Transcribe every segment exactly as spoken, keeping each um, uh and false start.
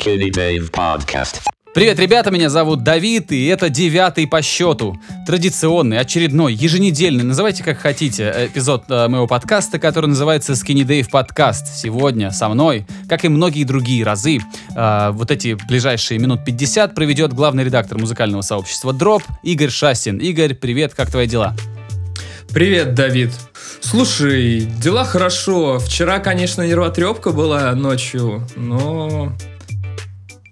Skinny Dave Podcast. Привет, ребята, меня зовут Давид, и это девятый по счету, традиционный, очередной, еженедельный, называйте как хотите, эпизод э, моего подкаста, который называется Skinny Dave Podcast. Сегодня со мной, как и многие другие разы, э, вот эти ближайшие минут пятьдесят проведет главный редактор музыкального сообщества Drop Игорь Шастин. Игорь, привет, как твои дела? Привет, Давид. Слушай, дела хорошо. Вчера, конечно, нервотрепка была ночью, но...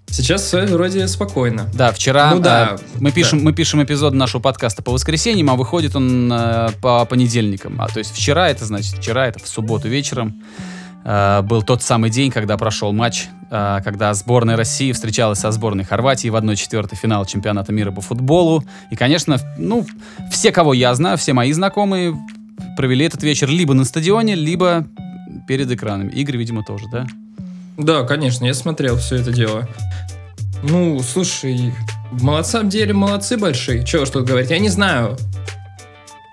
сейчас все вроде спокойно. Да, вчера ну, да, э, мы, пишем, да. мы пишем эпизод нашего подкаста по воскресеньям, а выходит он э, по понедельникам. А то есть вчера, это значит вчера, это в субботу вечером, э, был тот самый день, когда прошел матч, э, когда сборная России встречалась со сборной Хорватии в одна четвертая финала чемпионата мира по футболу. И, конечно, ну, все, кого я знаю, все мои знакомые провели этот вечер либо на стадионе, либо перед экранами. Игорь, видимо, тоже, да? Да, конечно, я смотрел все это дело. Ну, слушай, на самом деле молодцы большие. Чего уж тут говорить, я не знаю.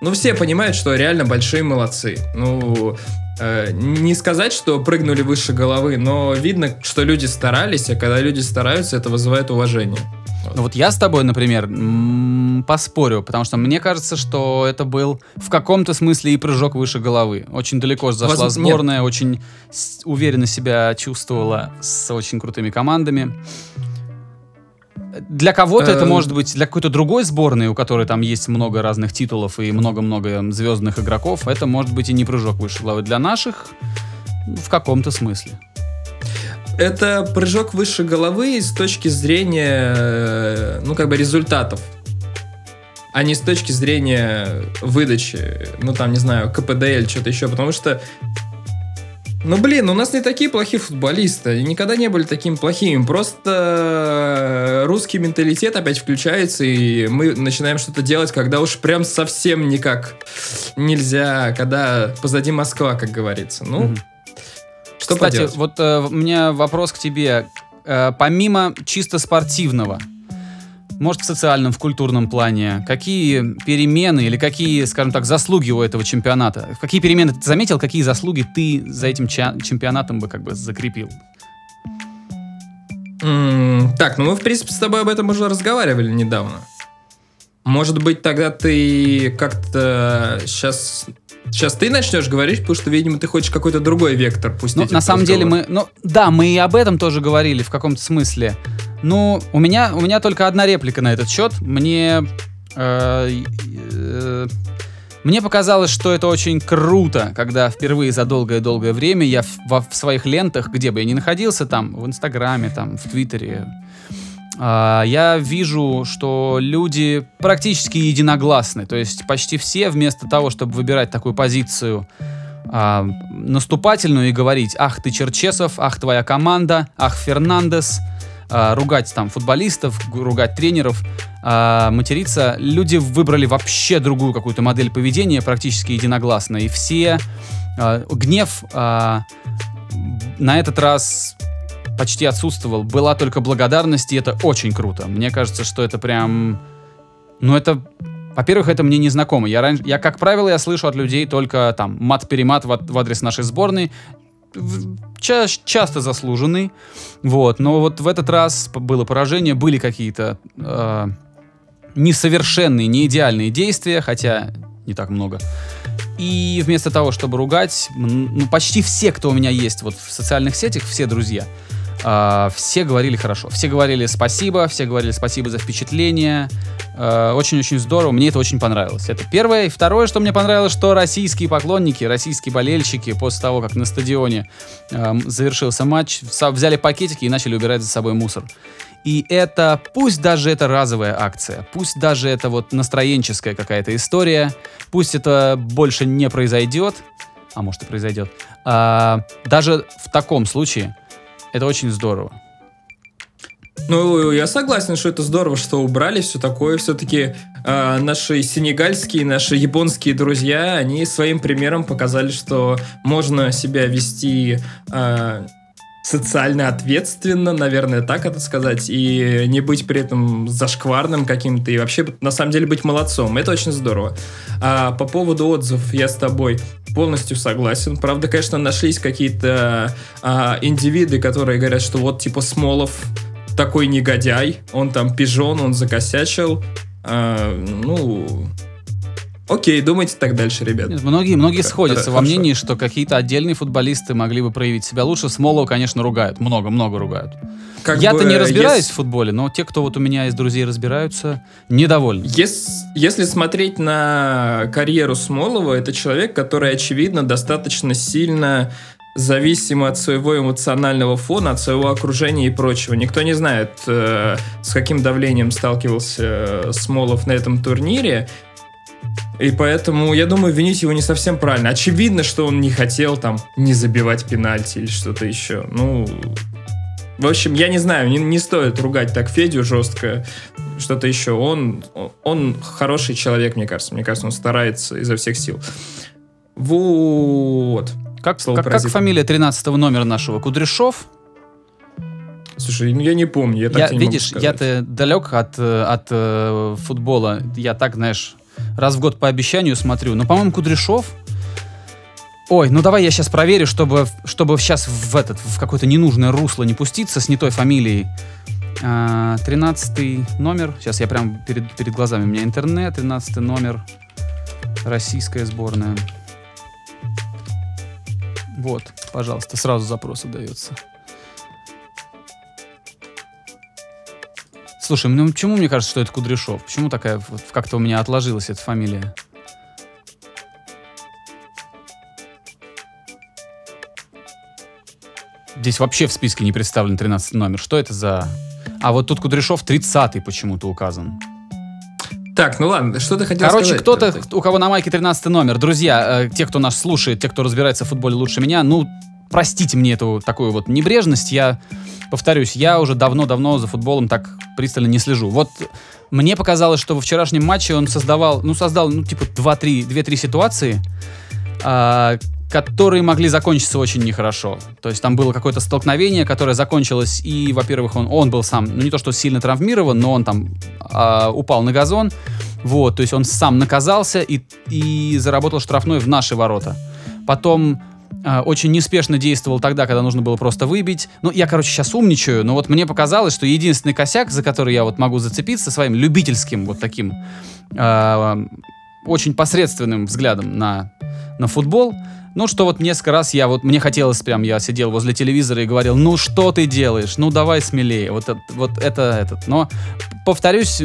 Ну, все понимают, что реально большие молодцы. Ну, э, не сказать, что прыгнули выше головы, но видно, что люди старались, а когда люди стараются, это вызывает уважение. Ну вот я с тобой, например, м-м, поспорю, потому что мне кажется, что это был в каком-то смысле и прыжок выше головы. Очень далеко зашла Воз... сборная, Нет. очень с- уверенно себя чувствовала с очень крутыми командами. Для кого-то это может быть, для какой-то другой сборной, у которой там есть много разных титулов и много-много звездных игроков, это может быть и не прыжок выше головы. Для наших в каком-то смысле. Это прыжок выше головы с точки зрения, ну, как бы результатов, а не с точки зрения выдачи, ну, там, не знаю, КПД или что-то еще, потому что, ну, блин, у нас не такие плохие футболисты, никогда не были такими плохими, просто русский менталитет опять включается, и мы начинаем что-то делать, когда уж прям совсем никак нельзя, когда позади Москва, как говорится, ну... Mm-hmm. Что Кстати, поделать? вот э, у меня вопрос к тебе. Э, помимо чисто спортивного, может, в социальном, в культурном плане, какие перемены или какие, скажем так, заслуги у этого чемпионата? Какие перемены ты заметил, какие заслуги ты за этим ча- чемпионатом бы как бы закрепил? Mm, так, ну мы, в принципе, с тобой об этом уже разговаривали недавно. Может быть, тогда ты как-то сейчас... Сейчас ты начнешь говорить, потому что, видимо, ты хочешь какой-то другой вектор пустить. Ну, на самом деле мы... Ну, да, мы и об этом тоже говорили в каком-то смысле. Ну, у меня, у меня только одна реплика на этот счет. Мне... Э, э, мне показалось, что это очень круто, когда впервые за долгое-долгое время я в, во, в своих лентах, где бы я ни находился, там, в Инстаграме, там, в Твиттере... Я вижу, что люди практически единогласны. То есть почти все вместо того, чтобы выбирать такую позицию а, наступательную и говорить: «Ах, ты Черчесов, ах, твоя команда, ах, Фернандес», а, ругать там футболистов, ругать тренеров, а, материться, люди выбрали вообще другую какую-то модель поведения, практически единогласно. И все а, гнев а, на этот раз... почти отсутствовал. Была только благодарность, и это очень круто. Мне кажется, что это прям... Ну, это... Во-первых, это мне не знакомо. Я, ран... я, как правило, я слышу от людей только там мат-перемат в, от... в адрес нашей сборной. Ча... Часто заслуженный. Вот. Но вот в этот раз было поражение, были какие-то э... несовершенные, неидеальные действия, хотя не так много. И вместо того, чтобы ругать, ну, почти все, кто у меня есть вот в социальных сетях, все друзья, Uh, все говорили хорошо, все говорили спасибо, все говорили спасибо за впечатление, uh, очень-очень здорово, мне это очень понравилось. Это первое. И второе, что мне понравилось, что российские поклонники, российские болельщики после того, как на стадионе uh, завершился матч, взяли пакетики и начали убирать за собой мусор. И это, пусть даже это разовая акция, пусть даже это вот настроенческая какая-то история, пусть это больше не произойдет, а может и произойдет, uh, даже в таком случае это очень здорово. Ну, я согласен, что это здорово, что убрали все такое. Все-таки э, наши сенегальские, наши японские друзья, они своим примером показали, что можно себя вести э, социально ответственно, наверное, так это сказать, и не быть при этом зашкварным каким-то, и вообще, на самом деле, быть молодцом. Это очень здорово. А по поводу отзывов я с тобой полностью согласен. Правда, конечно, нашлись какие-то а, индивиды, которые говорят, что вот, типа, Смолов такой негодяй, он там пижон, он закосячил. А, ну... Окей, думайте так дальше, ребят. Нет, многие многие так, сходятся да, во хорошо. мнении, что какие-то отдельные футболисты могли бы проявить себя лучше. Смолова, конечно, ругают. Много-много ругают. Как Я-то бы, не разбираюсь если... в футболе, но те, кто вот у меня из друзей разбираются, недовольны. Если, если смотреть на карьеру Смолова, это человек, который, очевидно, достаточно сильно зависим от своего эмоционального фона, от своего окружения и прочего. Никто не знает, э, с каким давлением сталкивался Смолов на этом турнире. И поэтому, я думаю, винить его не совсем правильно. Очевидно, что он не хотел там не забивать пенальти или что-то еще. Ну, в общем, я не знаю, не, не стоит ругать так Федю жестко, что-то еще. Он, он хороший человек, мне кажется. Мне кажется, он старается изо всех сил. Вот. Как, как, как фамилия тринадцатого номера нашего? Кудряшов? Слушай, ну я не помню. Я, так я тебе не видишь, могу сказать. Я-то далек от, от футбола. Я так, знаешь... Раз в год по обещанию смотрю. Но, по-моему, Кудряшов... Ой, ну давай я сейчас проверю, чтобы, чтобы сейчас в, этот, в какое-то ненужное русло не пуститься с не той фамилией. тринадцатый номер. Сейчас я прям перед, перед глазами. У меня интернет. тринадцатый номер. Российская сборная. Вот, пожалуйста. Сразу запрос отдается. Слушай, ну почему мне кажется, что это Кудряшов? Почему такая вот как-то у меня отложилась эта фамилия? Здесь вообще в списке не представлен тринадцатый номер. Что это за... А вот тут Кудряшов тридцатый почему-то указан. Так, ну ладно, что ты хотел Короче, сказать? Короче, кто-то, так? у кого на майке тринадцатый номер. Друзья, э, те, кто нас слушает, те, кто разбирается в футболе лучше меня, ну... Простите мне эту такую вот небрежность. Я повторюсь, я уже давно-давно за футболом так пристально не слежу. Вот мне показалось, что во вчерашнем матче он создавал, ну, создал, ну, типа, две-три ситуации, э, которые могли закончиться очень нехорошо. То есть там было какое-то столкновение, которое закончилось, и, во-первых, он, он был сам, ну, не то что сильно травмирован, но он там э, упал на газон. Вот, то есть он сам наказался и, и заработал штрафной в наши ворота. Потом... Очень неспешно действовал тогда, когда нужно было просто выбить. Ну, я, короче, сейчас умничаю, но вот мне показалось, что единственный косяк, за который я вот могу зацепиться своим любительским вот таким э, очень посредственным взглядом на, на футбол, ну, что вот несколько раз я вот, мне хотелось прям, я сидел возле телевизора и говорил, ну, что ты делаешь? Ну, давай смелее. Вот, вот это, этот. Но, повторюсь...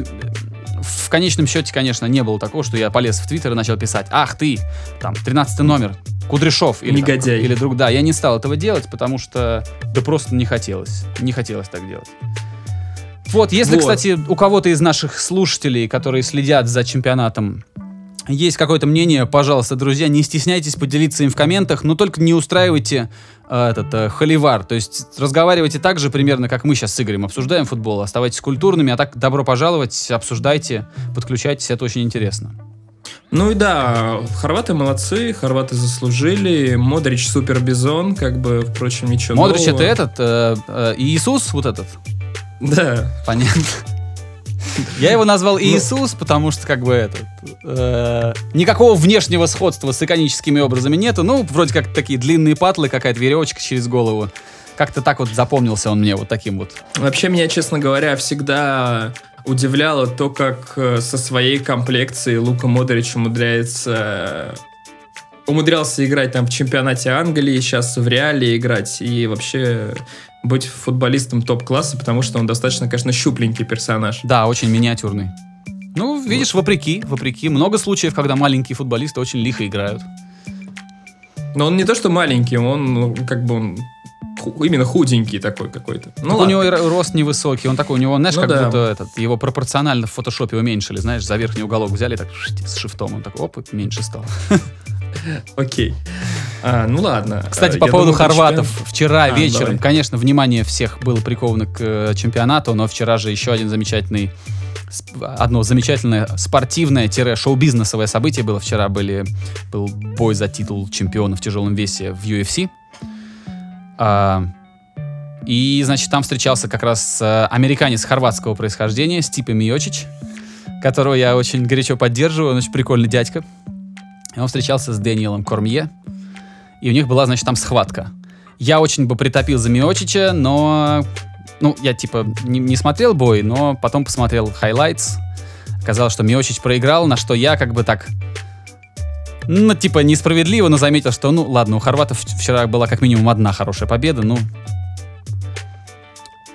В конечном счете, конечно, не было такого, что я полез в Твиттер и начал писать: «Ах ты, там, тринадцатый номер, Кудряшов». Или, негодяй. Там, или друг, да, я не стал этого делать, потому что, да просто не хотелось. Не хотелось так делать. Вот, если, вот. Кстати, у кого-то из наших слушателей, которые следят за чемпионатом, есть какое-то мнение, пожалуйста, друзья, не стесняйтесь поделиться им в комментах, но только не устраивайте э, этот э, холивар. То есть разговаривайте так же примерно, как мы сейчас с Игорем обсуждаем футбол. Оставайтесь культурными, а так добро пожаловать, обсуждайте, подключайтесь, это очень интересно. Ну и да, хорваты молодцы, хорваты заслужили. Модрич супер бизон, как бы, впрочем, ничего Модрич нового. Модрич это этот, э, э, Иисус вот этот? Да. Понятно. Я его назвал Иисус, потому что как бы этот, э, никакого внешнего сходства с иконическими образами нету. Ну, вроде как такие длинные патлы, какая-то веревочка через голову. Как-то так вот запомнился он мне вот таким вот. Вообще меня, честно говоря, всегда удивляло то, как со своей комплекцией Лука Модрич умудряется... Умудрялся играть там в чемпионате Англии, сейчас в Реале играть и вообще быть футболистом топ-класса, потому что он достаточно, конечно, щупленький персонаж. Да, очень миниатюрный. Ну, видишь, вот. вопреки, вопреки. Много случаев, когда маленькие футболисты очень лихо играют. Но он не то, что маленький, он как бы он ху- именно худенький такой какой-то. Ну, у него рост невысокий, он такой, у него, знаешь, ну, как да. будто этот, его пропорционально в фотошопе уменьшили, знаешь, за верхний уголок взяли, так с шифтом, он такой, оп, и меньше стал. Окей. А, ну ладно. Кстати, по Я поводу думаю, хорватов. Чемпион... Вчера а, вечером, давай. Конечно, внимание всех было приковано к чемпионату, но вчера же еще один замечательный, одно замечательное спортивное-шоу-бизнесовое событие было. Вчера были, был бой за титул чемпиона в тяжелом весе в ю эф си. А, И, значит, там встречался как раз американец хорватского происхождения Стипе Миочич, которого я очень горячо поддерживаю, он очень прикольный дядька. И он встречался с Дэниелом Кормье, и у них была, значит, там схватка. Я очень бы притопил за Миочича, но... Ну, я, типа, не, не смотрел бой, но потом посмотрел хайлайтс. Оказалось, что Миочич проиграл, на что я как бы так... Ну, типа, несправедливо, но заметил, что, ну, ладно, у хорватов вчера была как минимум одна хорошая победа, ну...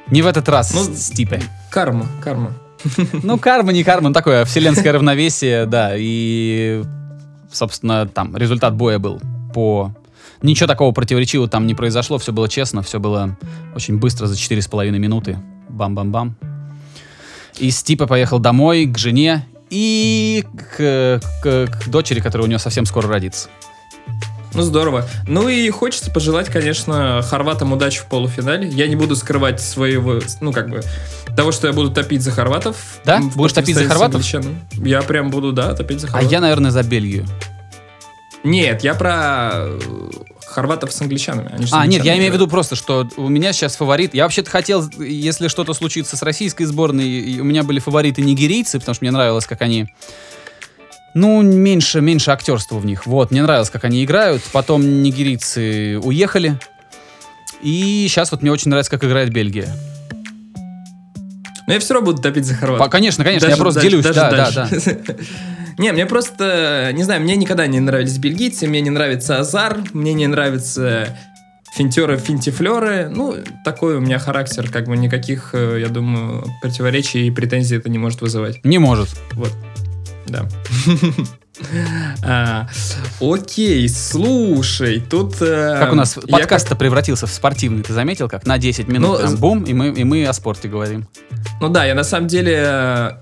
Не в этот раз, ну, Стипе. Карма, карма. Ну, карма, не карма, ну, такое вселенское равновесие, да, и... Собственно, там результат боя был по... Ничего такого противоречивого там не произошло, все было честно, все было очень быстро, за четыре с половиной минуты. Бам-бам-бам. И Стипе поехал домой к жене и к, к, к дочери, которая у нее совсем скоро родится. Ну, здорово. Ну и хочется пожелать, конечно, хорватам удачи в полуфинале. Я не буду скрывать своего, ну, как бы, того, что я буду топить за хорватов. Да? Будешь топить за хорватов? Я прям буду, да, топить за хорватов. А я, наверное, за Бельгию. Нет, я про хорватов с англичанами. Они же с а, англичанами нет, я играют. Имею в виду просто, что у меня сейчас фаворит... Я вообще-то хотел, если что-то случится с российской сборной, у меня были фавориты нигерийцы, потому что мне нравилось, как они... Ну, меньше, меньше актерства в них. Вот, мне нравилось, как они играют. Потом нигерийцы уехали. И сейчас вот мне очень нравится, как играет Бельгия. Но я все равно буду топить за хорватов. Конечно, конечно, даже, я просто даже, делюсь. Даже, да, даже. Да, да. Не, мне просто, не знаю, мне никогда не нравились бельгийцы, мне не нравится азар, мне не нравятся финтеры, финтифлеры. Ну, такой у меня характер, как бы никаких, я думаю, противоречий и претензий это не может вызывать. Не может. Вот, да. а, окей, слушай, тут... Как у нас подкаст-то как... превратился в спортивный, ты заметил как? На десять минут, ну, прям, бум, и мы, и мы о спорте говорим. Ну да, я на самом деле...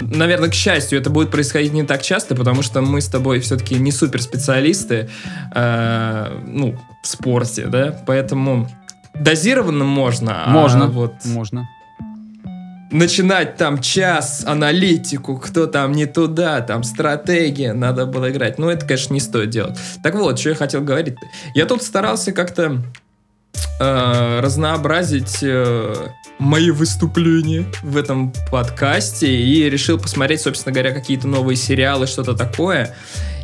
Наверное, к счастью, это будет происходить не так часто, потому что мы с тобой все-таки не суперспециалисты э, ну, в спорте, да, поэтому дозированно можно. Можно, а вот можно. Начинать там час аналитику, кто там не туда, там стратегия, надо было играть. Ну, это, конечно, не стоит делать. Так вот, что я хотел говорить-то. Я тут старался как-то э, разнообразить... Э, мои выступления в этом подкасте и решил посмотреть, собственно говоря, какие-то новые сериалы, что-то такое.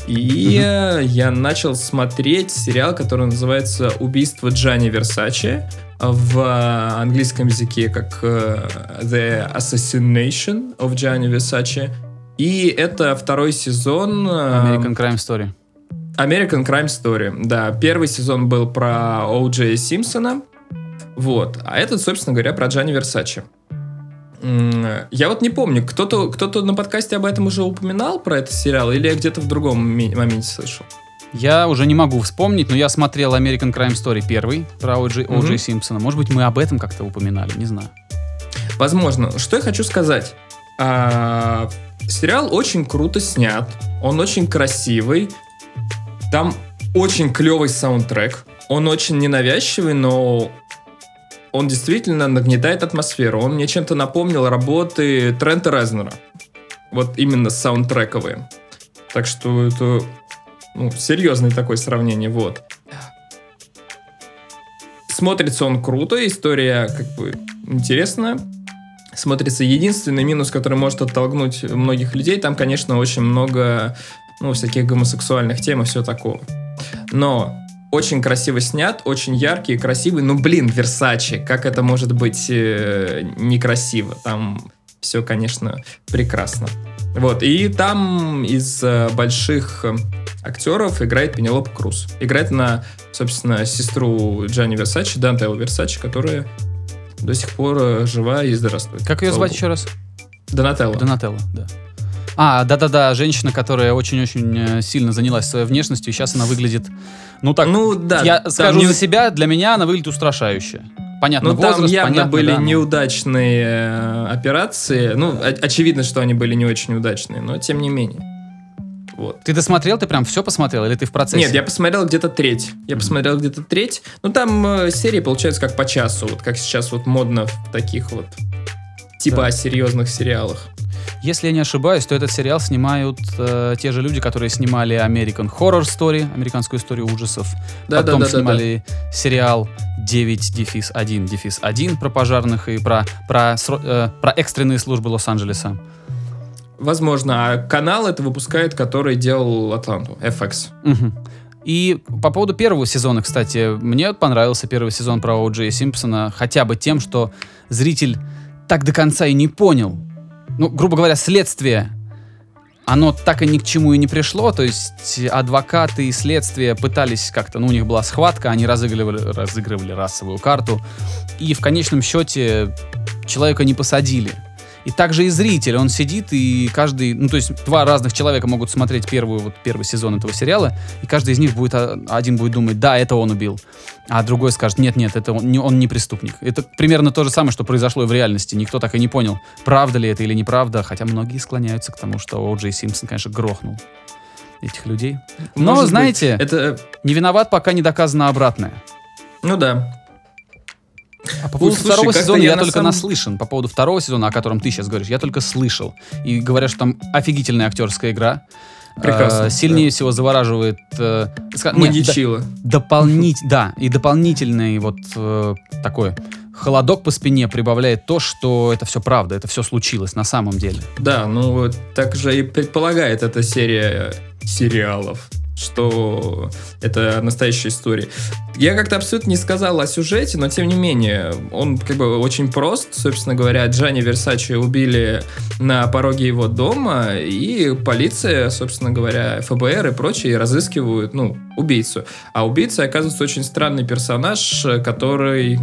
И mm-hmm. я начал смотреть сериал, который называется «Убийство Джанни Версаче», в английском языке как «The Assassination of Gianni Versace». И это второй сезон... American Crime Story. American Crime Story, да. Первый сезон был про О. Дж. Симпсона. Вот. А этот, собственно говоря, про Джанни Версаче. Я вот не помню, кто-то, кто-то на подкасте об этом уже упоминал, про этот сериал, или я где-то в другом моменте слышал? Я уже не могу вспомнить, но я смотрел American Crime Story первый про О. Дж. Mm-hmm. Симпсона. Может быть, мы об этом как-то упоминали, не знаю. Возможно. Что я хочу сказать? А, сериал очень круто снят, он очень красивый, там очень клевый саундтрек, он очень ненавязчивый, но... Он действительно нагнетает атмосферу. Он мне чем-то напомнил работы Трента Резнера. Вот именно саундтрековые. Так что это, ну, серьезное такое сравнение. Вот. Смотрится он круто. История как бы интересная. Смотрится единственный минус, который может оттолкнуть многих людей. Там, конечно, очень много, ну, всяких гомосексуальных тем и всего такого. Но... Очень красиво снят, очень яркий и красивый. Ну, блин, Версаче, как это может быть э, некрасиво? Там все, конечно, прекрасно. Вот, и там из э, больших актеров играет Пенелопа Крус. Играет она, собственно, сестру Джанни Версаче, Донателла Версаче, которая до сих пор жива и здравствует. Как ее звать Богу. Еще раз? Донателла. Донателла, да. А, да-да-да, женщина, которая очень-очень сильно занялась своей внешностью, и сейчас она выглядит... Ну так, ну, да, я скажу не... за себя, для меня она выглядит устрашающе. Понятно, ну, возраст, понятно. Ну там явно были, да, неудачные операции. Ну, очевидно, что они были не очень удачные, но тем не менее. Вот. Ты досмотрел, ты прям все посмотрел, или ты в процессе? Нет, я посмотрел где-то треть. Я mm-hmm. посмотрел где-то треть. Ну там э, серии получаются как по часу, вот как сейчас вот модно в таких вот типа да. серьезных сериалах. Если я не ошибаюсь, то этот сериал снимают э, те же люди, которые снимали American Horror Story, американскую историю ужасов. Да, Потом да, да, снимали да, да. сериал девять один один про пожарных и про, про, э, про экстренные службы Лос-Анджелеса. Возможно. А канал это выпускает, который делал Атланту, эф икс. Угу. И по поводу первого сезона, кстати, мне понравился первый сезон про О. Дж. Симпсона хотя бы тем, что зритель так до конца и не понял. Ну, грубо говоря, следствие, оно так и ни к чему и не пришло. То есть адвокаты и следствие пытались как-то... Ну, у них была схватка, они разыгрывали, разыгрывали расовую карту. И в конечном счете человека не посадили. И также и зритель, он сидит, и каждый... Ну, то есть два разных человека могут смотреть первую, вот, первый сезон этого сериала, и каждый из них будет... Один будет думать, да, это он убил, а другой скажет, нет-нет, это он не, он не преступник. Это примерно то же самое, что произошло и в реальности. Никто так и не понял, правда ли это или неправда, хотя многие склоняются к тому, что О. Дж. Симпсон, конечно, грохнул этих людей. Но, Может знаете, быть, это... не виноват, пока не доказано обратное. Ну да. А по поводу ну, слушай, второго сезона я, я на только самом... наслышан. По поводу второго сезона, о котором ты сейчас говоришь, я только слышал. И говорят, что там офигительная актерская игра. Прекрасно. Э, сильнее да. всего завораживает... Э, ска... Мудичило. Нет, д- дополнить, да, и дополнительный вот э, такой холодок по спине прибавляет то, что это все правда, это все случилось на самом деле. Да, ну так же и предполагает эта серия сериалов, что это настоящая история. Я как-то абсолютно не сказал о сюжете, но тем не менее, он как бы очень прост. Собственно говоря, Джанни Версаче убили на пороге его дома, и полиция, собственно говоря, эф бэ эр и прочие разыскивают, ну, убийцу. А убийца, оказывается, очень странный персонаж, который...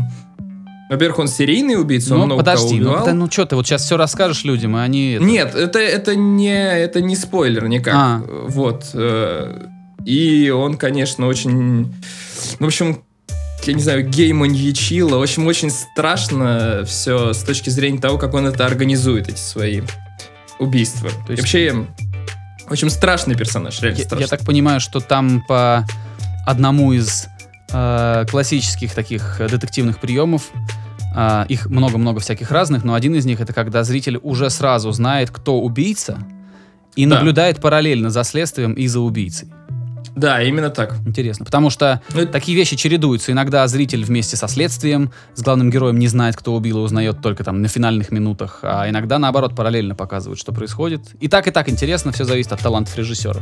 Во-первых, он серийный убийца, ну, он много подожди, кого убивал. Ну, подожди, ну что ты, вот сейчас все расскажешь людям, и они... Это... Нет, это, это, не, это не спойлер никак. А. Вот... И он, конечно, очень... В общем, я не знаю, гей-маньячило. В общем, очень страшно все с точки зрения того, как он это организует, эти свои убийства. То есть... Вообще, очень страшный персонаж, реально я, страшный. Я так понимаю, что там по одному из э, классических таких детективных приемов, э, их много-много всяких разных, но один из них — это когда зритель уже сразу знает, кто убийца, и да. наблюдает параллельно за следствием и за убийцей. Да, именно так. Интересно, потому что ну, такие вещи чередуются. Иногда зритель вместе со следствием, с главным героем не знает, кто убил, и узнает только там на финальных минутах. А иногда, наоборот, параллельно показывают, что происходит. И так, и так интересно, все зависит от талантов режиссера.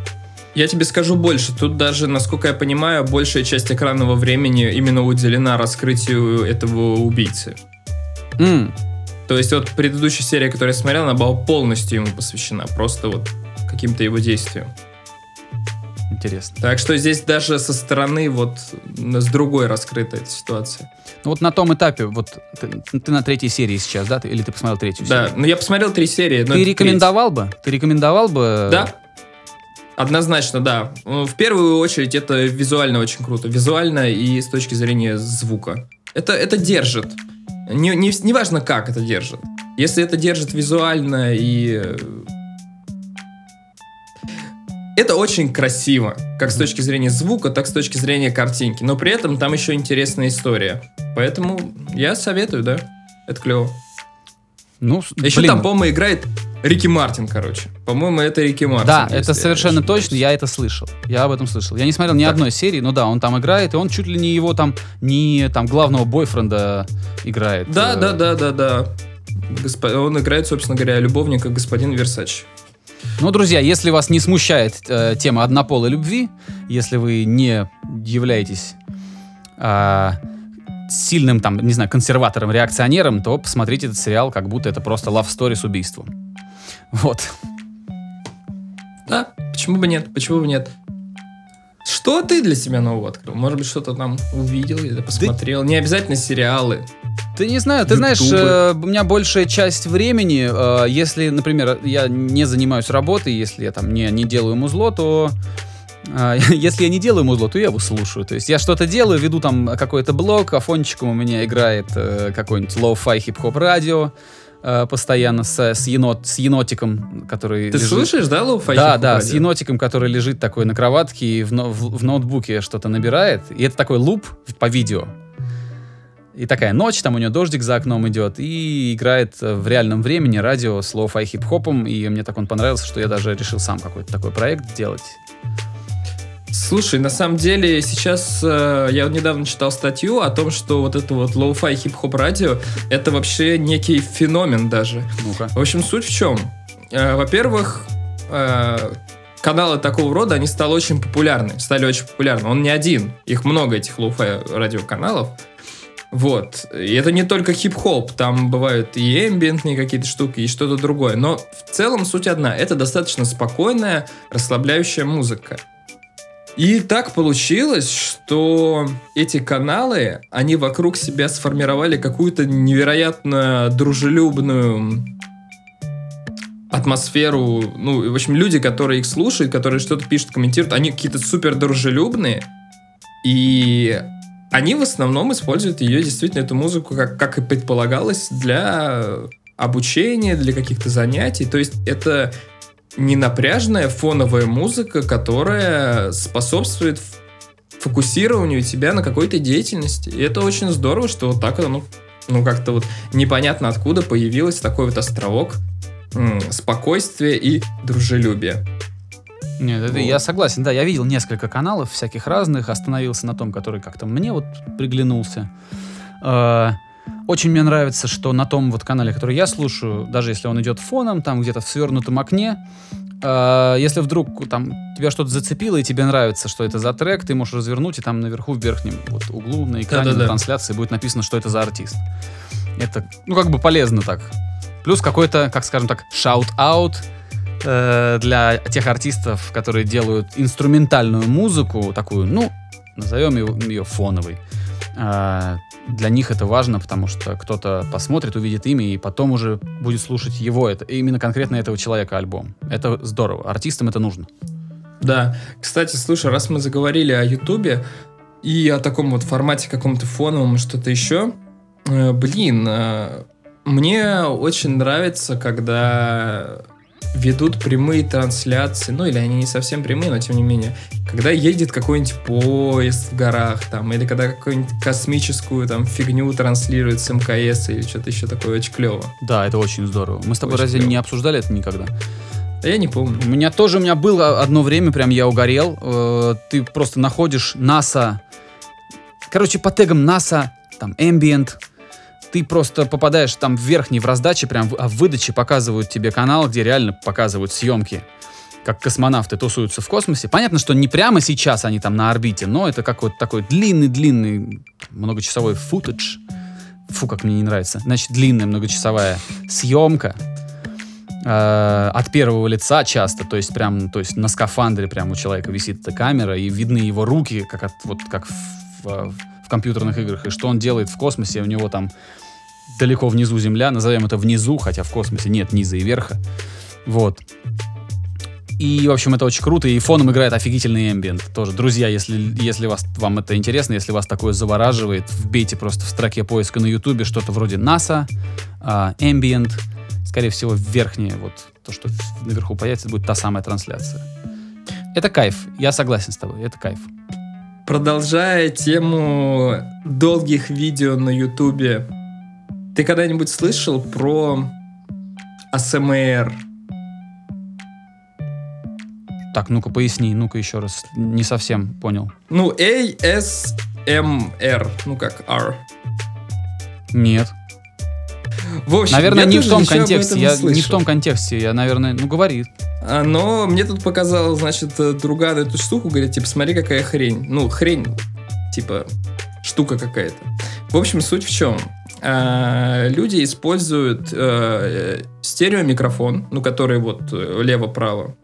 Я тебе скажу больше. Тут даже, насколько я понимаю, большая часть экранного времени именно уделена раскрытию этого убийцы. Mm. То есть вот предыдущая серия, которую я смотрел, она была полностью ему посвящена. Просто вот каким-то его действиям. Интересно. Так что здесь даже со стороны вот с другой раскрыта эта ситуация. Ну вот на том этапе, вот ты, ты на третьей серии сейчас, да? Ты, или ты посмотрел третью да, серию? Да, ну я посмотрел три серии. Ты рекомендовал треть. бы? Ты рекомендовал бы? Да, однозначно, да. В первую очередь это визуально очень круто. Визуально и с точки зрения звука. Это, это держит. Не, не, не важно, как это держит. Если это держит визуально и... Это очень красиво, как с точки зрения звука, так с точки зрения картинки. Но при этом там еще интересная история. Поэтому я советую, да. Это клево. Ну, еще блин. Там, по-моему, играет Рики Мартин, короче. По-моему, это Рики Мартин. Да, это совершенно точно, я это слышал. Я об этом слышал. Я не смотрел ни так. одной серии, но да, он там играет, и он чуть ли не его там, не там главного бойфренда играет. Да, да, да, да, да. Госпо... Он играет, собственно говоря, любовника господина Версаче. Ну, друзья, если вас не смущает э, тема однополой любви, если вы не являетесь э, сильным, там, не знаю, консерватором, реакционером, то посмотрите этот сериал, как будто это просто лав-стори с убийством. Вот. Да, почему бы нет, почему бы нет. Что ты для себя нового открыл? Может быть, что-то там увидел или посмотрел? Да... Не обязательно сериалы. Ты не знаю, ты Ютубы. знаешь, э, у меня большая часть времени, э, если, например, я не занимаюсь работой, если я там не, не делаю музло, то... Э, если я не делаю музло, то я его слушаю. То есть я что-то делаю, веду там какой-то блог, а фончиком у меня играет э, какой-нибудь лоу-фай хип-хоп радио э, постоянно с, с, енот, с енотиком, который... Ты лежит... слушаешь, да, лоу-фай хип-хоп радио? Да, да, с енотиком, который лежит такой на кроватке и в, в, в ноутбуке что-то набирает. И это такой луп по видео. И такая ночь, там у нее дождик за окном идет, и играет в реальном времени радио с лоу-фай хип-хопом, и мне так он понравился, что я даже решил сам какой-то такой проект сделать. Слушай, на самом деле сейчас э, я вот недавно читал статью о том, что вот это вот лоу-фай хип-хоп радио это вообще некий феномен даже. Ну-ка. В общем, суть в чем? Э, во-первых, э, каналы такого рода, они стали очень популярны. Стали очень популярны. Он не один. Их много, этих лоу-фай радиоканалов. Вот. И это не только хип-хоп. Там бывают и эмбиентные какие-то штуки, и что-то другое. Но в целом суть одна. Это достаточно спокойная, расслабляющая музыка. И так получилось, что эти каналы, они вокруг себя сформировали какую-то невероятно дружелюбную атмосферу. Ну, в общем, люди, которые их слушают, которые что-то пишут, комментируют, они какие-то супер дружелюбные. И они в основном используют ее, действительно, эту музыку, как, как и предполагалось, для обучения, для каких-то занятий. То есть это... ненапряжная фоновая музыка, которая способствует фокусированию тебя на какой-то деятельности. И это очень здорово, что вот так оно, ну, как-то вот непонятно откуда появилось такой вот островок м- спокойствия и дружелюбия. Нет, это, вот. Я согласен, да, я видел несколько каналов всяких разных, остановился на том, который как-то мне вот приглянулся. Очень мне нравится, что на том вот канале, который я слушаю, даже если он идет фоном, там где-то в свернутом окне, э, если вдруг там тебя что-то зацепило, и тебе нравится, что это за трек, ты можешь развернуть, и там наверху, в верхнем вот, углу, на экране, да, да, на да. трансляции будет написано, что это за артист. Это, ну, как бы полезно так. Плюс какой-то, как скажем так, shout-out э, для тех артистов, которые делают инструментальную музыку, такую, ну, назовем ее, ее фоновой. Для них это важно, потому что кто-то посмотрит, увидит имя и потом уже будет слушать его, это, именно конкретно этого человека альбом. Это здорово, артистам это нужно. Да, кстати, слушай, раз мы заговорили о Ютубе и о таком вот формате каком-то фоновом и что-то еще, блин, мне очень нравится, когда ведут прямые трансляции, ну или они не совсем прямые, но тем не менее, когда едет какой-нибудь поезд в горах, там, или когда какую-нибудь космическую там фигню транслирует с МКС или что-то еще такое, очень клево. Да, это очень здорово. Мы с тобой очень разве клево. Не обсуждали это никогда? Я не помню. У меня тоже, у меня было одно время, прям я угорел, э, ты просто находишь NASA, короче, по тегам NASA, там, Ambient, ты просто попадаешь там в верхний, в раздаче, прям в, в выдаче показывают тебе канал, где реально показывают съемки, как космонавты тусуются в космосе. Понятно, что не прямо сейчас они там на орбите, но это какой-то такой длинный-длинный многочасовой футаж. Фу, как мне не нравится. Значит, длинная многочасовая съемка э, от первого лица часто, то есть прям то есть на скафандре прям у человека висит эта камера, и видны его руки, как, от, вот, как в, в, в компьютерных играх, и что он делает в космосе, у него там далеко внизу Земля, назовем это внизу, хотя в космосе нет низа и верха. Вот. И, в общем, это очень круто, и фоном играет офигительный эмбиент. Тоже, друзья, если, если вас, вам это интересно, если вас такое завораживает, вбейте просто в строке поиска на Ютубе что-то вроде NASA, эмбиент, скорее всего, верхнее, вот то, что наверху появится, будет та самая трансляция. Это кайф, я согласен с тобой, это кайф. Продолжая тему долгих видео на Ютубе, ты когда-нибудь слышал про эй эс эм ар? Так, ну-ка поясни, ну-ка еще раз, не совсем понял. Ну, эй эс эм ар, ну как R. Нет. В общем, наверное, не в том контексте, я не в том контексте, я, наверное, ну говори. Но мне тут показал, значит, друган эту штуку, говорит, типа, смотри, какая хрень. Ну, хрень, типа, штука какая-то. В общем, суть в чем? А, люди используют а, стереомикрофон, ну, который вот лево-право,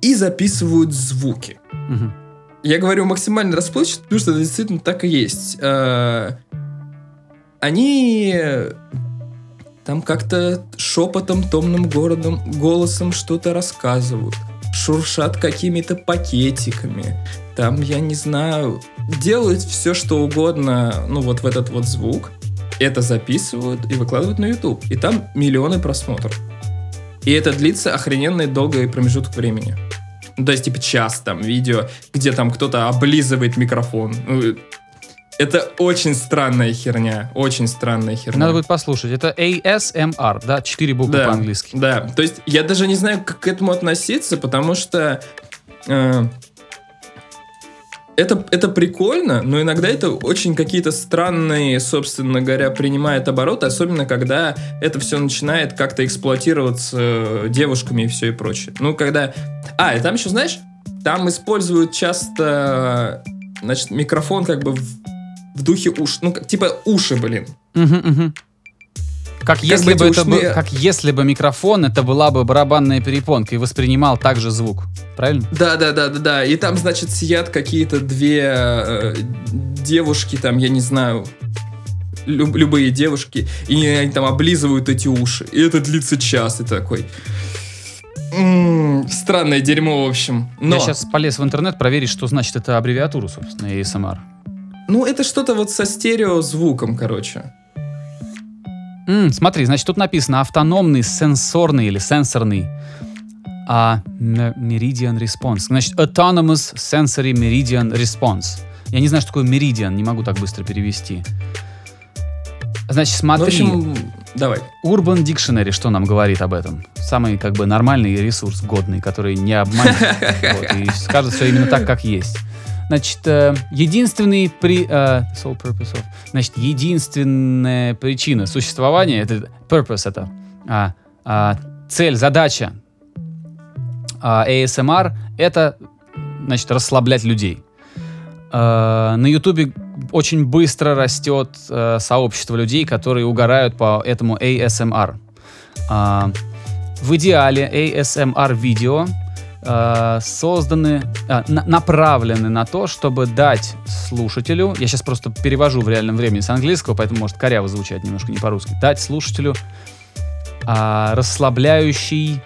и записывают звуки. Угу. Я говорю максимально расплывчато, потому что это действительно так и есть. А, они... Там как-то шепотом, томным городом, голосом что-то рассказывают. Шуршат какими-то пакетиками. Там, я не знаю, делают все, что угодно, ну, вот в этот вот звук. Это записывают и выкладывают на YouTube. И там миллионы просмотров. И это длится охрененный долгий промежуток времени. Ну, то есть, типа, час там видео, где там кто-то облизывает микрофон. Это очень странная херня, очень странная херня. Надо будет послушать. Это эй эс эм ар, да, четыре буквы да, по-английски. Да, то есть я даже не знаю, как к этому относиться, потому что э, это, это прикольно, но иногда это очень какие-то странные, собственно говоря, принимает обороты, особенно когда это все начинает как-то эксплуатироваться девушками и все и прочее. Ну, когда... А, и там еще, знаешь, там используют часто, значит, микрофон как бы... В... В духе уш. Ну, как, типа уши, блин. Угу, угу. Как, как, если бы это ушные... бы, как если бы микрофон, это была бы барабанная перепонка и воспринимал также звук. Правильно? Да, да, да, да, да. И там, значит, сидят какие-то две э, девушки, там, я не знаю, люб- любые девушки, и они там облизывают эти уши. И это длится час, и такой... М-м, странное дерьмо, в общем. Но... Я сейчас полез в интернет проверить, что значит эта аббревиатура, собственно, эй эс эм ар. Ну, это что-то вот со стереозвуком, короче. Mm, смотри, значит, тут написано автономный, сенсорный или сенсорный а, meridian response. Значит, autonomous sensory meridian response. Я не знаю, что такое meridian, не могу так быстро перевести. Значит, смотри. В общем, давай. Urban Dictionary, что нам говорит об этом? Самый, как бы, нормальный ресурс, годный, который не обманет. И скажет все именно так, как есть. Значит, единственный при... Uh, sole purpose of... Значит, единственная причина существования, это purpose, это а, а, цель, задача а, эй эс эм ар, это, значит, расслаблять людей. А, на Ютубе очень быстро растет а, сообщество людей, которые угорают по этому эй эс эм ар. А, в идеале эй эс эм ар-видео созданы, а, на, направлены на то, чтобы дать слушателю, я сейчас просто перевожу в реальном времени с английского, поэтому может коряво звучать немножко не по-русски, дать слушателю а, расслабляющий,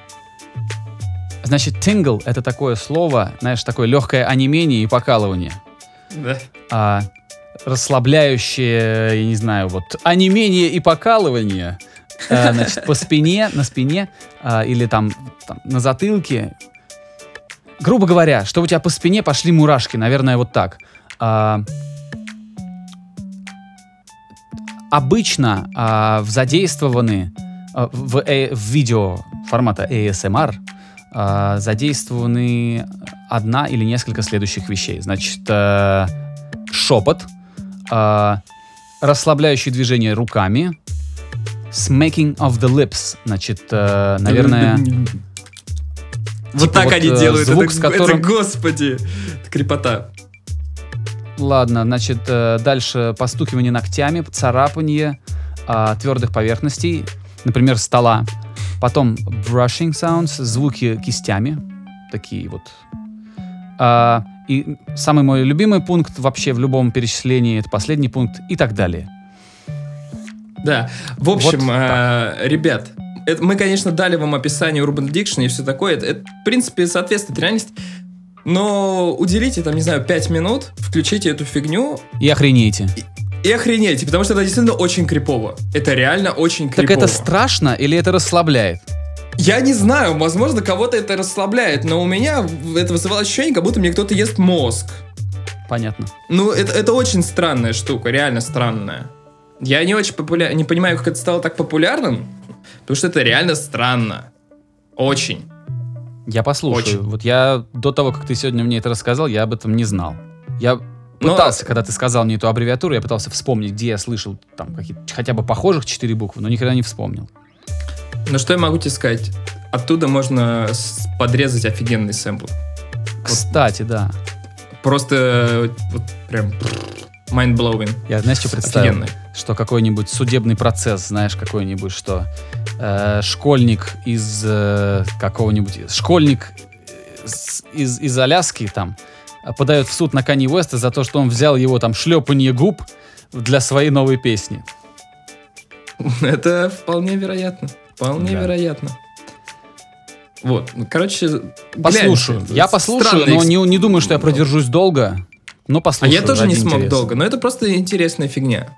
значит, tingle — это такое слово, знаешь, такое легкое онемение и покалывание. Да. А, расслабляющее, я не знаю, вот онемение и покалывание, а, значит, по спине, на спине а, или там, там на затылке. Грубо говоря, что у тебя по спине пошли мурашки, наверное, вот так. А, обычно а, в задействованы а, в, э, в видео формата эй эс эм ар а, задействованы одна или несколько следующих вещей. Значит, а, шепот, а, расслабляющие движения руками, smacking of the lips, значит, а, наверное... Вот типа так вот они делают, звук, это, с которым... это, господи, это крепота. Ладно, значит, дальше постукивание ногтями, царапание а, твердых поверхностей, например, стола. Потом brushing sounds, звуки кистями, такие вот. А, и самый мой любимый пункт вообще в любом перечислении, это последний пункт и так далее. Да, в общем, вот а, ребят... Это, мы, конечно, дали вам описание Urban Dictionary и все такое. Это, это, в принципе, соответствует реальности. Но уделите, там, не знаю, пять минут, включите эту фигню. И охренейте. И, и охренейте, потому что это действительно очень крипово. Это реально очень крипово. Так это страшно или это расслабляет? Я не знаю, возможно, кого-то это расслабляет, но у меня это вызывало ощущение, как будто мне кто-то ест мозг. Понятно. Ну, это, это очень странная штука, реально странная. Я не очень популя... не понимаю, как это стало так популярным. Потому что это реально странно. Очень. Я послушаю. Очень. Вот я до того, как ты сегодня мне это рассказал, я об этом не знал. Я пытался, но... когда ты сказал мне эту аббревиатуру, я пытался вспомнить, где я слышал там какие-то хотя бы похожих четыре буквы, но никогда не вспомнил. Ну что я могу тебе сказать? Оттуда можно подрезать офигенный сэмпл. Кстати, вот. Да. Просто вот прям... Mind-blowing. Я, знаешь, что представил? Офигенный. Что какой-нибудь судебный процесс, знаешь, какой-нибудь, что э, школьник из э, какого-нибудь... Школьник из, из, из Аляски там подает в суд на Канье-Уэста за то, что он взял его там шлепанье губ для своей новой песни. Это вполне вероятно. Вполне да. вероятно. Вот. Короче, послушаю. Глянь, я послушаю, но эксп... не, не думаю, что я продержусь долго. Ну, а я тоже не смог интерес. долго, но это просто интересная фигня.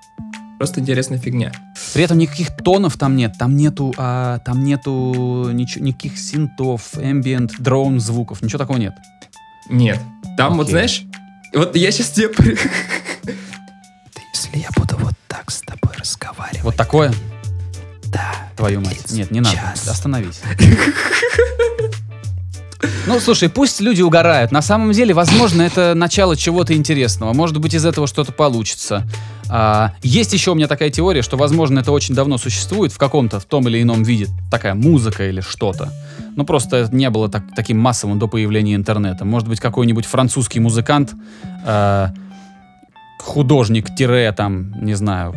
Просто интересная фигня. При этом никаких тонов там нет, там нету, а, там нету ничего, никаких синтов, ambient, drone звуков, ничего такого нет. Нет. Там Окей. вот, знаешь, вот я сейчас тебе... Я буду вот так с тобой разговаривать. Вот такое? Да. Твою мать. Нет, не надо. Остановись. Ну, слушай, пусть люди угорают. На самом деле, возможно, это начало чего-то интересного. Может быть, из этого что-то получится. А, есть еще у меня такая теория, что, возможно, это очень давно существует в каком-то, в том или ином виде, такая музыка или что-то. Но просто это не было так, таким массовым до появления интернета. Может быть, какой-нибудь французский музыкант, а, художник, тире, там, не знаю,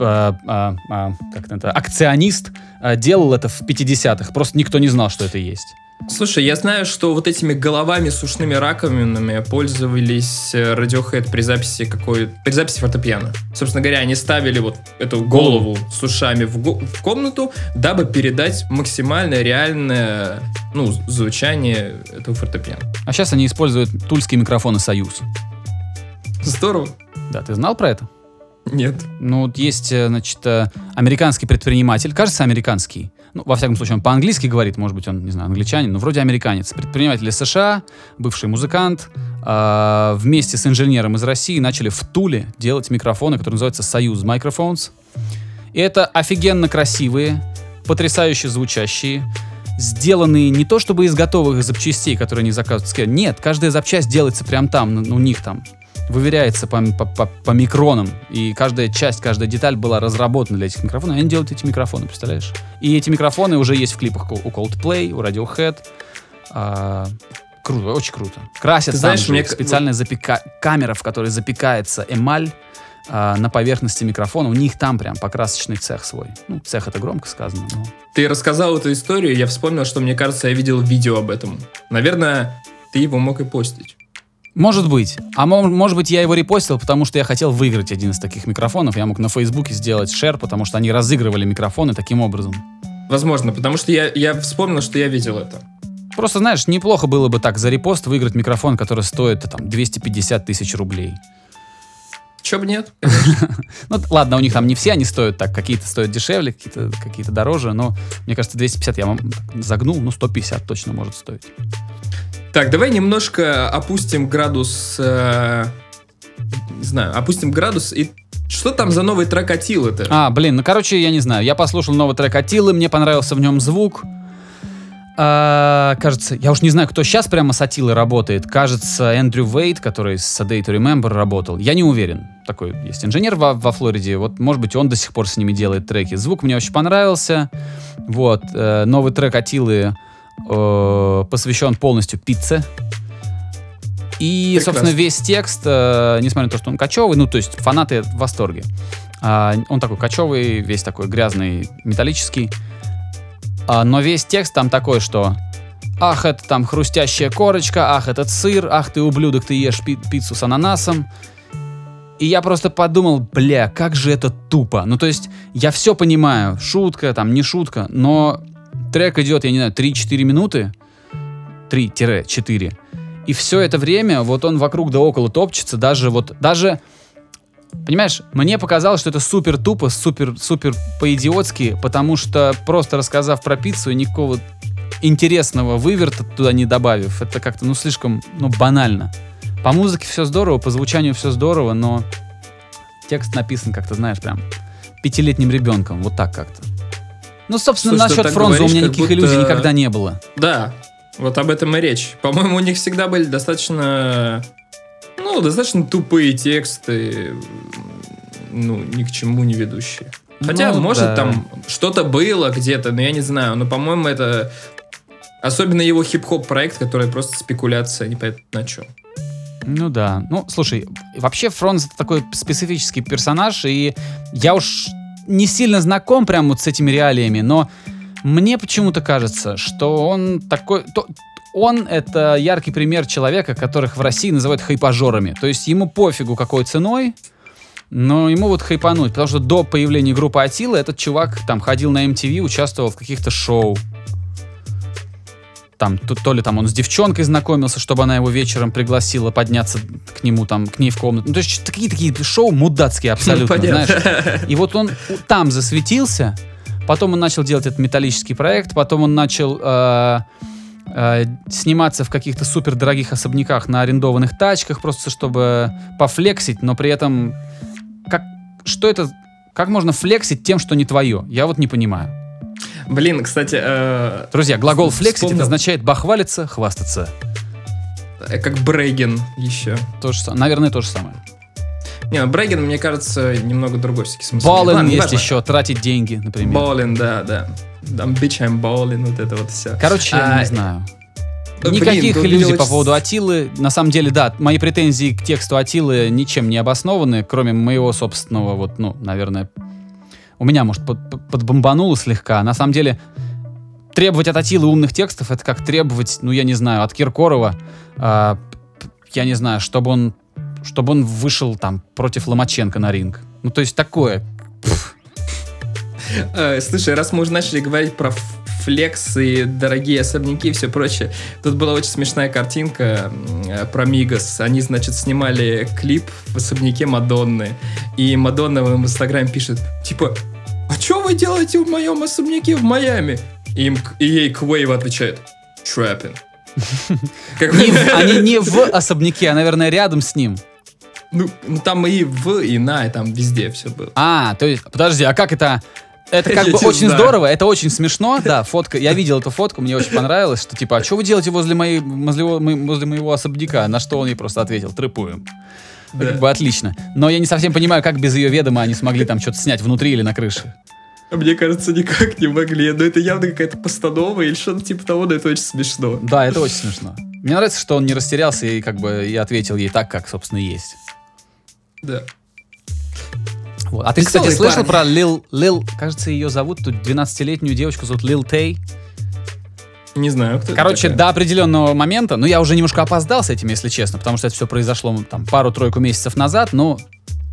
а, а, а, как это, акционист, а, делал это в пятидесятых. Просто никто не знал, что это есть. Слушай, я знаю, что вот этими головами с ушными раковинами пользовались Radiohead при записи какой... при записи фортепиано. Собственно говоря, они ставили вот эту голову с ушами в, го... в комнату, дабы передать максимально реальное, ну, звучание этого фортепиано. А сейчас они используют тульские микрофоны «Союз». Здорово. Да, ты знал про это? Нет. Ну, вот есть, значит, американский предприниматель, кажется, американский. Ну, во всяком случае, он по-английски говорит, может быть, он, не знаю, англичанин, но вроде американец. Предприниматель из США, бывший музыкант, э, вместе с инженером из России начали в Туле делать микрофоны, которые называются «Союз Microphones». И это офигенно красивые, потрясающе звучащие, сделанные не то чтобы из готовых запчастей, которые они заказывают. Нет, каждая запчасть делается прямо там, у них там. Выверяется по, по, по, по микронам, и каждая часть, каждая деталь была разработана для этих микрофонов, и они делают эти микрофоны, представляешь? И эти микрофоны уже есть в клипах у Coldplay, у Radiohead. А, круто, очень круто. Красят там, знаешь, мне... специальная запека... камера, в которой запекается эмаль а, на поверхности микрофона. У них там прям покрасочный цех свой. Ну, цех — это громко сказано, но... Ты рассказал эту историю, я вспомнил, что, мне кажется, я видел видео об этом. Наверное, ты его мог и постить. Может быть. А мо- может быть, я его репостил, потому что я хотел выиграть один из таких микрофонов. Я мог на Фейсбуке сделать шер, потому что они разыгрывали микрофоны таким образом. Возможно, потому что я, я вспомнил, что я видел это. Просто, знаешь, неплохо было бы так за репост выиграть микрофон, который стоит там двести пятьдесят тысяч рублей. Чё бы нет? Ну, ладно, у них там не все они стоят так. Какие-то стоят дешевле, какие-то, какие-то дороже. Но, мне кажется, двести пятьдесят я вам загнул. Ну, сто пятьдесят точно может стоить. Так, давай немножко опустим градус, э, не знаю, опустим градус, и что там за новый трек Аттилы-то? А, блин, ну, короче, я не знаю, я послушал новый трек Аттилы, мне понравился в нем звук, а, кажется, я уж не знаю, кто сейчас прямо с Аттилой работает, кажется, Эндрю Вейд, который с A Day to Remember работал, я не уверен, такой есть инженер во, во Флориде, вот, может быть, он до сих пор с ними делает треки, звук мне очень понравился, вот, э, новый трек Аттилы... посвящен полностью пицце. И, прекрасно. Собственно, весь текст, несмотря на то, что он кочевый, ну, то есть фанаты в восторге. Он такой кочевый, весь такой грязный, металлический. Но весь текст там такой, что ах, это там хрустящая корочка, ах, этот сыр, ах, ты ублюдок, ты ешь пи- пиццу с ананасом. И я просто подумал, бля, как же это тупо. Ну, то есть я все понимаю, шутка, там, не шутка, но... Трек идет, я не знаю, три-четыре минуты, три-четыре, и все это время вот он вокруг да около топчется, даже вот, даже, понимаешь, мне показалось, что это супер тупо, супер, супер по-идиотски, потому что просто рассказав про пиццу и никакого интересного выверта туда не добавив, это как-то, ну, слишком, ну, банально. По музыке все здорово, по звучанию все здорово, но текст написан как-то, знаешь, прям пятилетним ребенком, вот так как-то. Ну, собственно, слушай, насчет Фронза у меня никаких будто... иллюзий никогда не было. Да, вот об этом и речь. По-моему, у них всегда были достаточно... Ну, достаточно тупые тексты, ну, ни к чему не ведущие. Хотя, ну, может, да. Там что-то было где-то, но я не знаю. Но, по-моему, это... Особенно его хип-хоп-проект, который просто спекуляция, непонятно на чем. Ну да. Ну, слушай, вообще Фронз — это такой специфический персонаж, и я уж... не сильно знаком прям вот с этими реалиями, но мне почему-то кажется, что он такой... То, он — это яркий пример человека, которых в России называют хайпажорами. То есть ему пофигу, какой ценой, но ему вот хайпануть. Потому что до появления группы Аттила этот чувак там ходил на эм ти ви, участвовал в каких-то шоу. Там, то, то ли там он с девчонкой знакомился, чтобы она его вечером пригласила подняться к нему, там, к ней в комнату. Ну, то есть такие-такие шоу мудацкие абсолютно, ну, знаешь. И вот он там засветился, потом он начал делать этот металлический проект, потом он начал э, э, сниматься в каких-то супердорогих особняках на арендованных тачках, просто чтобы пофлексить, но при этом как, что это, как можно флексить тем, что не твое? Я вот не понимаю. Блин, кстати... Э, Друзья, глагол «флексить» — это означает бахвалиться, хвастаться. Как Брейген еще. То же, наверное, то же самое. Не, ну Брейген, мне кажется, немного другой всякий смысл. Баллин есть важно. Еще, тратить деньги, например. Баллин, да, да. Там bitch, I'm баллин, вот это вот все. Короче, а, я не знаю. Блин, никаких иллюзий по поводу Аттилы. На самом деле, да, мои претензии к тексту Аттилы ничем не обоснованы, кроме моего собственного, вот, ну, наверное... У меня, может, под, подбомбануло слегка. На самом деле, требовать от Аттилы умных текстов — это как требовать, ну, я не знаю, от Киркорова, э, я не знаю, чтобы он, чтобы он вышел там против Ломаченко на ринг. Ну, то есть такое. Слушай, раз мы уже начали говорить про флекс и дорогие особняки и все прочее, тут была очень смешная картинка про Мигос. Они, значит, снимали клип в особняке Мадонны. И Мадонна в Инстаграме пишет, типа, а что вы делаете в моем особняке в Майами? И, им, и ей Квейва отвечает, «Trapping». Они не в особняке, а, наверное, рядом с ним. Ну, там и в, и на, и там везде все было. А, то есть, подожди, а как это... Это как я бы очень знаю. Здорово, это очень смешно, да, фотка, я видел эту фотку, мне очень понравилось, что типа, а что вы делаете возле, моей, возле, возле моего особняка, на что он ей просто ответил, трепуем, да. Как бы отлично, но я не совсем понимаю, как без ее ведома они смогли там что-то снять внутри или на крыше. Мне кажется, никак не могли, но это явно какая-то постанова или что-то типа того, но это очень смешно. Да, это очень смешно. Мне нравится, что он не растерялся и как бы и ответил ей так, как, собственно, есть. Да. Вот. А ты, кстати, Веселый слышал парень. Про Лил... Лил... Кажется, ее зовут, тут двенадцатилетнюю девочку зовут Лил Тей. Не знаю, кто Короче, это до определенного момента, ну, я уже немножко опоздал с этим, если честно, потому что это все произошло там пару-тройку месяцев назад, но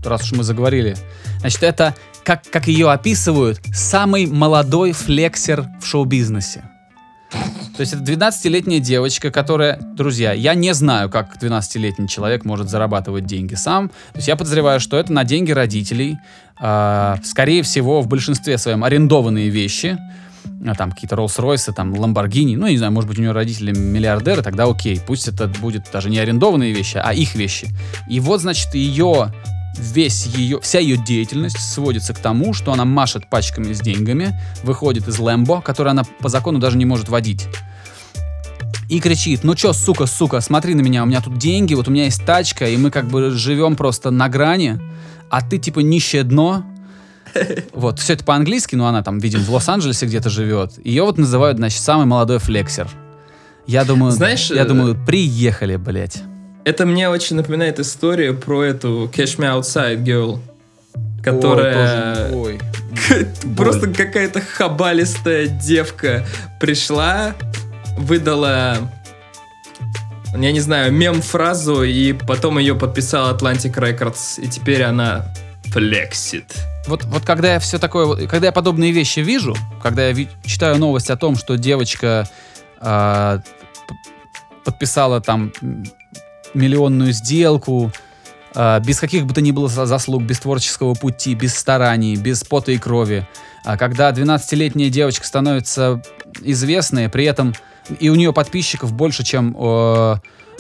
раз уж мы заговорили. Значит, это, как, как ее описывают, самый молодой флексер в шоу-бизнесе. То есть это двенадцатилетняя девочка, которая, друзья, я не знаю, как двенадцатилетний человек может зарабатывать деньги сам. То есть я подозреваю, что это на деньги родителей. Э, скорее всего, в большинстве своем арендованные вещи. Там какие-то Роллс-Ройсы, там Ламборгини. Ну, я не знаю, может быть, у нее родители миллиардеры, тогда окей. Пусть это будет даже не арендованные вещи, а их вещи. И вот, значит, ее... Весь ее, вся ее деятельность сводится к тому, что она машет пачками с деньгами, выходит из Лэмбо, который она по закону даже не может водить, и кричит, ну чё, сука, сука, смотри на меня, у меня тут деньги, вот у меня есть тачка, и мы как бы живем просто на грани, а ты типа нищее дно. Вот, все это по-английски, но она там, видимо, в Лос-Анджелесе где-то живет. Ее вот называют, значит, самый молодой флексер. Я думаю, знаешь, я думаю, приехали, блять. Это мне очень напоминает историю про эту Catch Me Outside Girl, которая О, Ой. просто какая-то хабалистая девка пришла, выдала, я не знаю, мем-фразу, и потом ее подписал Atlantic Records, и теперь она флексит. Вот, вот когда я все такое, когда я подобные вещи вижу, когда я ви- читаю новость о том, что девочка э- подписала там... миллионную сделку, э, без каких бы то ни было заслуг, без творческого пути, без стараний, без пота и крови. А когда двенадцатилетняя девочка становится известной, при этом и у нее подписчиков больше, чем, э,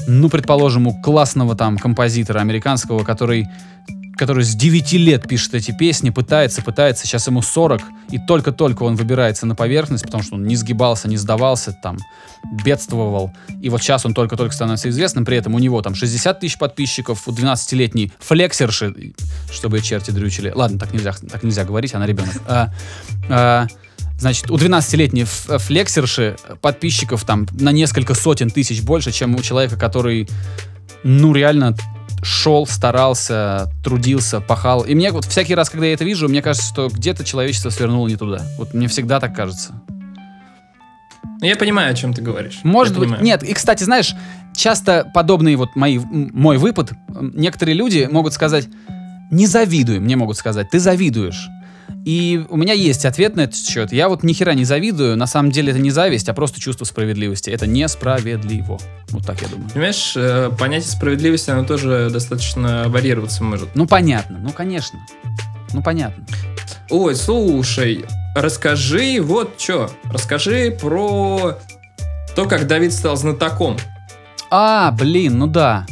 ну, предположим, у классного там композитора американского, который, который с девяти лет пишет эти песни, пытается, пытается, сейчас ему сорок, и только-только он выбирается на поверхность, потому что он не сгибался, не сдавался, там, бедствовал. И вот сейчас он только-только становится известным, при этом у него там шестьдесят тысяч подписчиков, у двенадцатилетней флексерши, чтобы черти дрючили. Ладно, так нельзя, так нельзя говорить, она ребенок. А, а, значит, у двенадцатилетней флексерши подписчиков там на несколько сотен тысяч больше, чем у человека, который, ну, реально... шел, старался, трудился, пахал. И мне вот всякий раз, когда я это вижу, мне кажется, что где-то человечество свернуло не туда. Вот мне всегда так кажется. Я понимаю, о чем ты говоришь. Может быть, нет. И, кстати, знаешь, часто подобные вот мои, мой выпад, некоторые люди могут сказать, не завидуй, мне могут сказать, ты завидуешь. И у меня есть ответ на этот счет. Я вот нихера не завидую. На самом деле это не зависть, а просто чувство справедливости. Это несправедливо. Вот так я думаю. Понимаешь, понятие справедливости, оно тоже достаточно варьироваться может. Ну, понятно. Ну, конечно. Ну, понятно. Ой, слушай, расскажи вот что. Расскажи про То, как Давид стал знатоком. А, блин, ну да.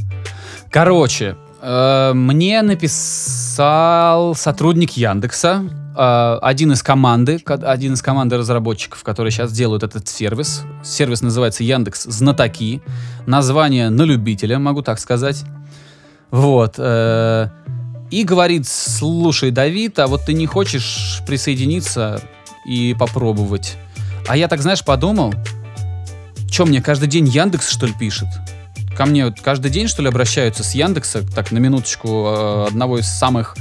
Короче, э, мне написал сотрудник Яндекса, э, один из команды, один из команды разработчиков, которые сейчас делают этот сервис. Сервис называется Яндекс.Знатоки. Название на любителя, могу так сказать. Вот. Э, и говорит: слушай, Давид, а вот ты не хочешь присоединиться и попробовать? А я так, знаешь, подумал, что мне каждый день Яндекс, что ли, пишет? Ко мне вот каждый день, что ли, обращаются с Яндекса, так, на минуточку, одного из самых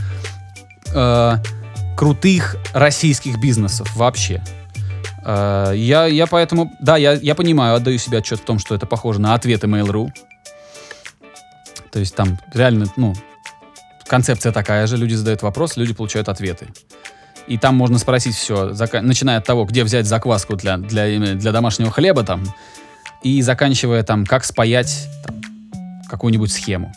э, крутых российских бизнесов вообще. Э, я, я поэтому, да, я, я понимаю, отдаю себе отчет в том, что это похоже на ответы Mail.ru. То есть там реально, ну, концепция такая же, люди задают вопрос, люди получают ответы. И там можно спросить все, начиная от того, где взять закваску для, для, для домашнего хлеба, там, и заканчивая там, как спаять там, какую-нибудь схему.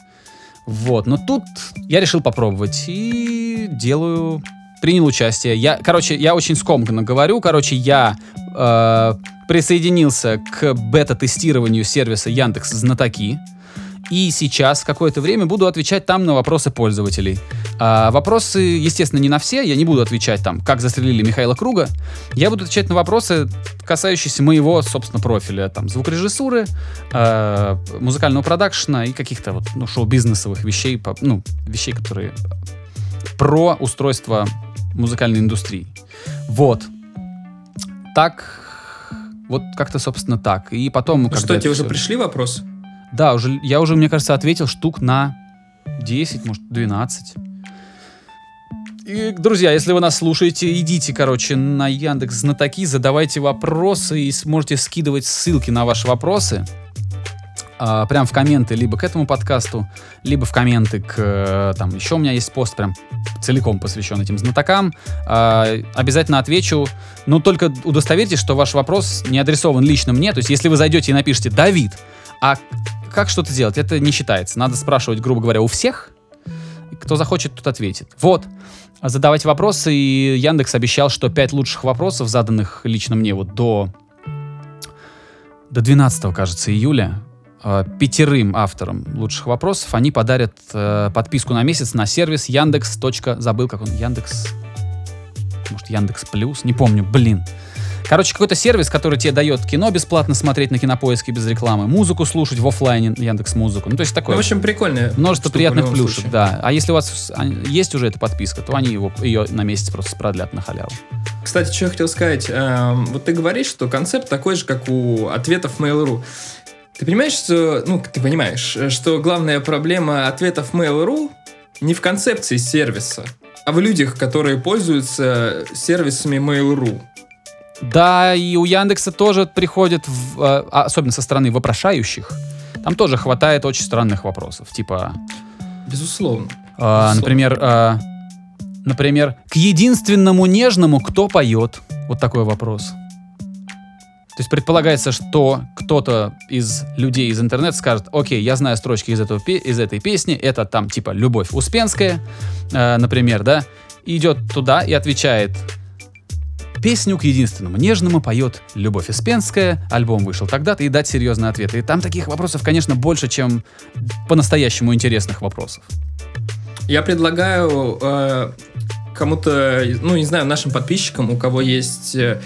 Вот, но тут я решил попробовать и делаю, принял участие. Я, короче, я очень скомканно говорю, короче, я э, присоединился к бета-тестированию сервиса Яндекс.Знатоки. И сейчас какое-то время буду отвечать там на вопросы пользователей. А вопросы, естественно, не на все. Я не буду отвечать там, как застрелили Михаила Круга. Я буду отвечать на вопросы, касающиеся моего, собственно, профиля. Там, звукорежиссуры, э, музыкального продакшена и каких-то вот, ну, шоу-бизнесовых вещей. Ну, вещей, которые про устройство музыкальной индустрии. Вот. Так. Вот как-то, собственно, так. И потом... Ну, что, тебе уже все... пришли вопросы? Да, уже, я уже, мне кажется, ответил штук на десять, может, двенадцать. И, друзья, если вы нас слушаете, идите, короче, на Яндекс.Знатоки, задавайте вопросы и сможете скидывать ссылки на ваши вопросы э, прям в комменты либо к этому подкасту, либо в комменты к... Э, там еще у меня есть пост прям целиком посвящен этим знатокам. Э, обязательно отвечу, но только удостоверьтесь, что ваш вопрос не адресован лично мне. То есть, если вы зайдете и напишите «Давид», а как что-то делать? Это не считается. Надо спрашивать, грубо говоря, у всех. Кто захочет, тот ответит. Вот. Задавать вопросы. И Яндекс обещал, что пять лучших вопросов, заданных лично мне вот до, до двенадцатого, кажется, июля, пятерым авторам лучших вопросов, они подарят подписку на месяц на сервис Яндекс. Забыл, как он. Яндекс. Может, Яндекс Плюс? Не помню. Блин. Короче, какой-то сервис, который тебе дает кино бесплатно смотреть на Кинопоиске без рекламы, музыку слушать в офлайне, Яндекс.Музыку. Ну, то есть такое. Ну, в общем, прикольно. Множество приятных плюшек, случае. Да. А если у вас есть уже эта подписка, то они его, ее на месяц просто продлят на халяву. Кстати, что я хотел сказать. Эм, вот ты говоришь, что концепт такой же, как у ответов Mail.ru. Ты понимаешь, что... Ну, ты понимаешь, что главная проблема ответов Mail.ru не в концепции сервиса, а в людях, которые пользуются сервисами Mail.ru. Да, и у Яндекса тоже приходят, в, особенно со стороны вопрошающих, там тоже хватает очень странных вопросов, типа... Безусловно. Э, Безусловно. Например, э, например, к единственному нежному кто поет? Вот такой вопрос. То есть предполагается, что кто-то из людей из интернета скажет: окей, я знаю строчки из, этого, из этой песни, это там типа Любовь Успенская, э, например, да, и идет туда и отвечает... Песню «К единственному нежному» поет Любовь Успенская, альбом вышел тогда-то, и дать серьезные ответы. И там таких вопросов, конечно, больше, чем по-настоящему интересных вопросов. Я предлагаю э, кому-то, ну, не знаю, нашим подписчикам, у кого есть э,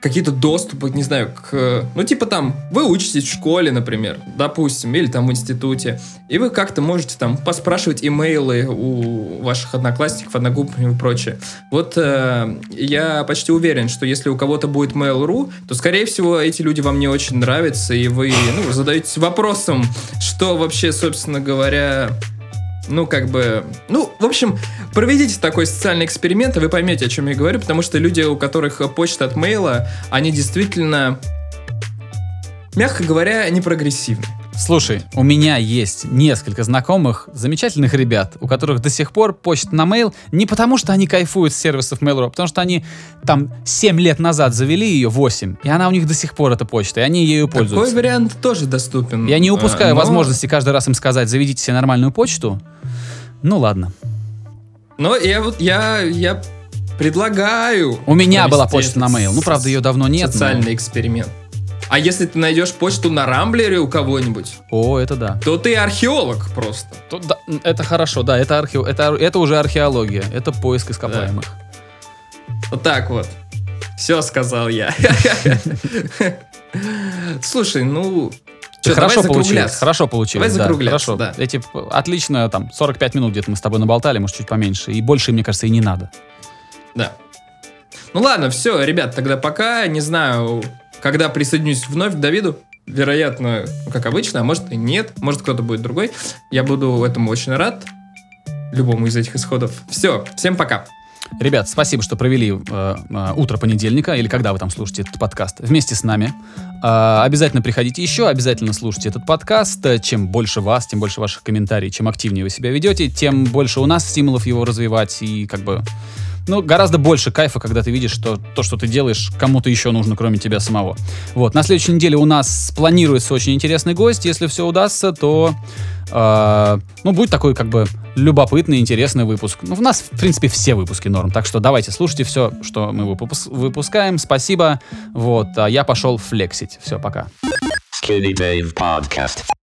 какие-то доступы, не знаю, к... Ну, типа там, вы учитесь в школе, например, допустим, или там в институте, и вы как-то можете там поспрашивать имейлы у ваших одноклассников, одногруппников и прочее. Вот э, я почти уверен, что если у кого-то будет Mail.ru, то, скорее всего, эти люди вам не очень нравятся, и вы, ну, задаетесь вопросом, что вообще, собственно говоря... Ну, как бы... Ну, в общем, проведите такой социальный эксперимент, и вы поймете, о чем я говорю, потому что люди, у которых почта от мейла, они действительно, мягко говоря, не прогрессивны. Слушай, у меня есть несколько знакомых, замечательных ребят, у которых до сих пор почта на мейл не потому, что они кайфуют с сервисов Mail.ru, а потому что они там семь лет назад завели ее, восемь, и она у них до сих пор эта почта, и они ею пользуются. Такой вариант тоже доступен. Я не упускаю а, но... возможности каждый раз им сказать: заведите себе нормальную почту. Ну ладно. Но я вот, я, я предлагаю... У меня была почта на мейл, ну правда ее давно нет. Социальный но... эксперимент. А если ты найдешь почту на Рамблере у кого-нибудь, о, это да, то ты археолог просто. То, да, это хорошо, да, это, архе... это, это уже археология, это поиск ископаемых. Да. Вот так вот. Все сказал я. Слушай, ну... Что, хорошо получилось, хорошо получилось. Давай закругляться, да, хорошо. Да. Эти, отлично, там, сорок пять минут где-то мы с тобой наболтали, может, чуть поменьше. И больше, мне кажется, и не надо. Да. Ну ладно, все, ребят, тогда пока. Не знаю, когда присоединюсь вновь к Давиду. Вероятно, как обычно, а может и нет. Может, кто-то будет другой. Я буду этому очень рад. Любому из этих исходов. Все, всем пока. Ребят, спасибо, что провели э, утро понедельника, или когда вы там слушаете этот подкаст, вместе с нами. Э, обязательно приходите еще, обязательно слушайте этот подкаст. Чем больше вас, тем больше ваших комментариев, чем активнее вы себя ведете, тем больше у нас стимулов его развивать. И как бы, ну, гораздо больше кайфа, когда ты видишь, что то, что ты делаешь, кому-то еще нужно, кроме тебя самого. Вот. На следующей неделе у нас планируется очень интересный гость. Если все удастся, то... Uh, ну, будет такой, как бы, любопытный, интересный выпуск. Ну, у нас, в принципе, все выпуски норм. Так что давайте, слушайте все, что мы выпу- выпускаем. Спасибо. Вот, а я пошел флексить. Все, пока. Skinny Dave Podcast.